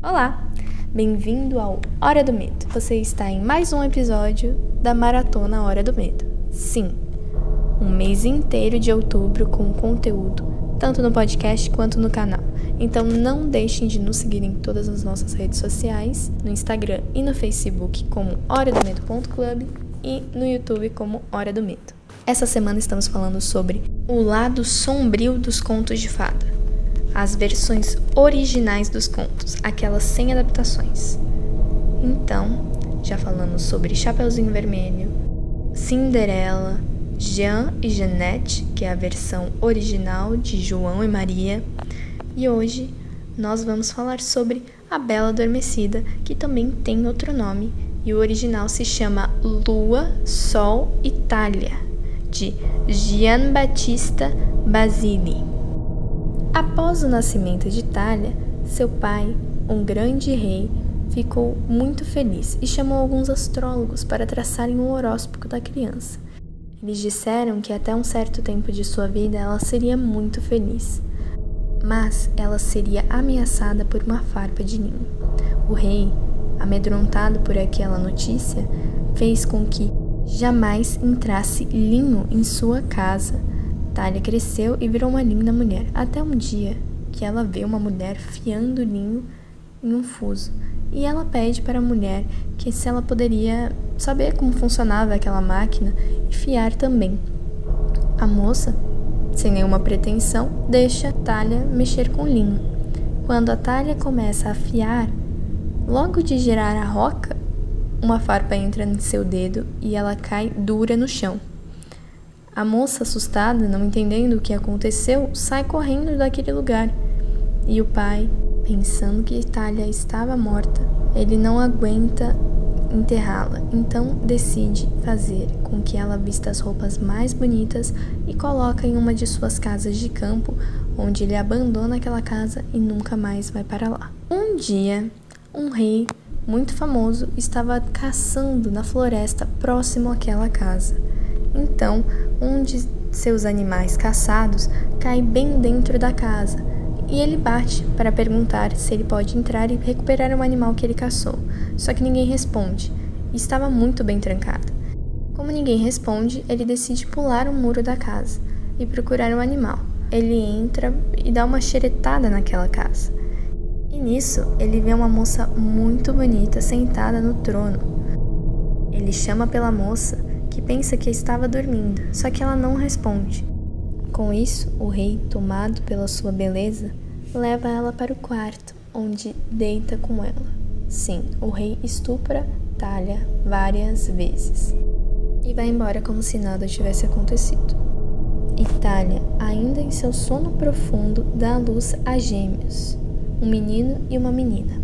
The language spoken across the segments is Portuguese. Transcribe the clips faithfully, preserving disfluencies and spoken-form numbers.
Olá, bem-vindo ao Hora do Medo. Você está em mais um episódio da Maratona Hora do Medo. Sim, um mês inteiro de outubro com conteúdo, tanto no podcast quanto no canal. Então não deixem de nos seguir em todas as nossas redes sociais, no Instagram e no Facebook como hora do medo ponto club e no YouTube como Hora do Medo. Essa semana estamos falando sobre o lado sombrio dos contos de fada. As versões originais dos contos, aquelas sem adaptações. Então, já falamos sobre Chapeuzinho Vermelho, Cinderela, Jean e Jeanette, que é a versão original de João e Maria. E hoje nós vamos falar sobre A Bela Adormecida, que também tem outro nome, e o original se chama Lua, Sol e Talia, de Gian Battista Basile. Após o nascimento de Talia, seu pai, um grande rei, ficou muito feliz e chamou alguns astrólogos para traçarem um horóscopo da criança. Eles disseram que até um certo tempo de sua vida ela seria muito feliz, mas ela seria ameaçada por uma farpa de ninho. O rei, amedrontado por aquela notícia, fez com que jamais entrasse linho em sua casa. Talia cresceu e virou uma linda mulher, até um dia que ela vê uma mulher fiando linho em um fuso. E ela pede para a mulher que se ela poderia saber como funcionava aquela máquina e fiar também. A moça, sem nenhuma pretensão, deixa Talia mexer com linho. Quando a Talia começa a fiar, logo de girar a roca, uma farpa entra em seu dedo e ela cai dura no chão. A moça, assustada, não entendendo o que aconteceu, sai correndo daquele lugar. E o pai, pensando que Talia estava morta, ele não aguenta enterrá-la. Então decide fazer com que ela vista as roupas mais bonitas e coloca em uma de suas casas de campo, onde ele abandona aquela casa e nunca mais vai para lá. Um dia, um rei muito famoso estava caçando na floresta próximo àquela casa. Então, um de seus animais caçados cai bem dentro da casa e ele bate para perguntar se ele pode entrar e recuperar o animal que ele caçou. Só que ninguém responde e estava muito bem trancado. Como ninguém responde, ele decide pular o muro da casa e procurar o animal. Ele entra e dá uma xeretada naquela casa. E nisso, ele vê uma moça muito bonita sentada no trono. Ele chama pela moça, que pensa que estava dormindo, só que ela não responde. Com isso, o rei, tomado pela sua beleza, leva ela para o quarto, onde deita com ela. Sim, o rei estupra Talia várias vezes e vai embora como se nada tivesse acontecido. E Talia, ainda em seu sono profundo, dá à luz a gêmeos, um menino e uma menina.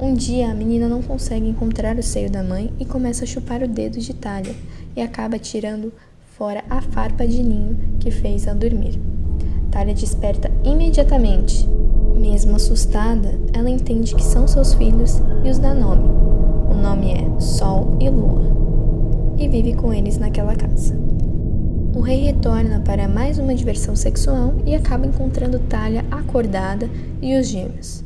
Um dia, a menina não consegue encontrar o seio da mãe e começa a chupar o dedo de Talia, e acaba tirando fora a farpa de ninho que fez ela dormir. Talia desperta imediatamente. Mesmo assustada, ela entende que são seus filhos e os dá nome. O nome é Sol e Lua, e vive com eles naquela casa. O rei retorna para mais uma diversão sexual e acaba encontrando Talia acordada e os gêmeos.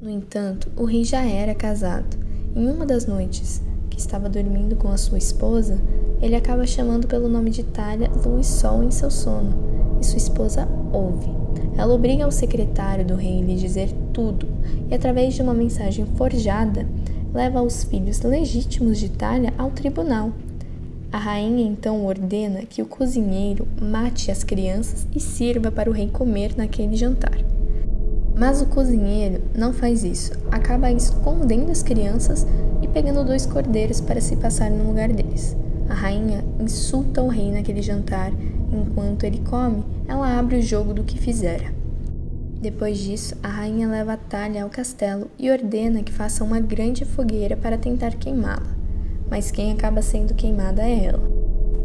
No entanto, o rei já era casado. Em uma das noites que estava dormindo com a sua esposa, ele acaba chamando pelo nome de Talia, Lua e Sol em seu sono, e sua esposa ouve. Ela obriga o secretário do rei a lhe dizer tudo, e através de uma mensagem forjada, leva os filhos legítimos de Talia ao tribunal. A rainha então ordena que o cozinheiro mate as crianças e sirva para o rei comer naquele jantar. Mas o cozinheiro não faz isso, acaba escondendo as crianças e pegando dois cordeiros para se passar no lugar deles. A rainha insulta o rei naquele jantar. Enquanto ele come, ela abre o jogo do que fizera. Depois disso, a rainha leva a Talia ao castelo e ordena que faça uma grande fogueira para tentar queimá-la, mas quem acaba sendo queimada é ela.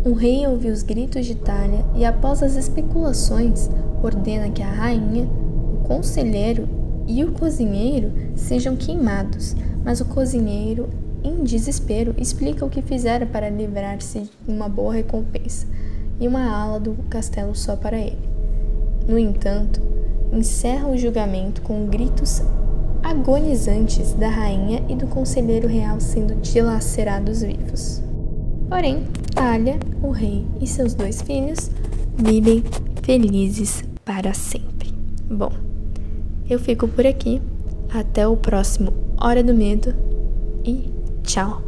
O rei ouve os gritos de Talia e, após as especulações, ordena que a rainha, o conselheiro e o cozinheiro sejam queimados, mas o cozinheiro, em desespero, explica o que fizera para livrar-se de uma boa recompensa e uma ala do castelo só para ele. No entanto, encerra o julgamento com gritos agonizantes da rainha e do conselheiro real sendo dilacerados vivos. Porém, Talia, o rei e seus dois filhos vivem felizes para sempre. Bom, eu fico por aqui. Até o próximo Hora do Medo e tchau!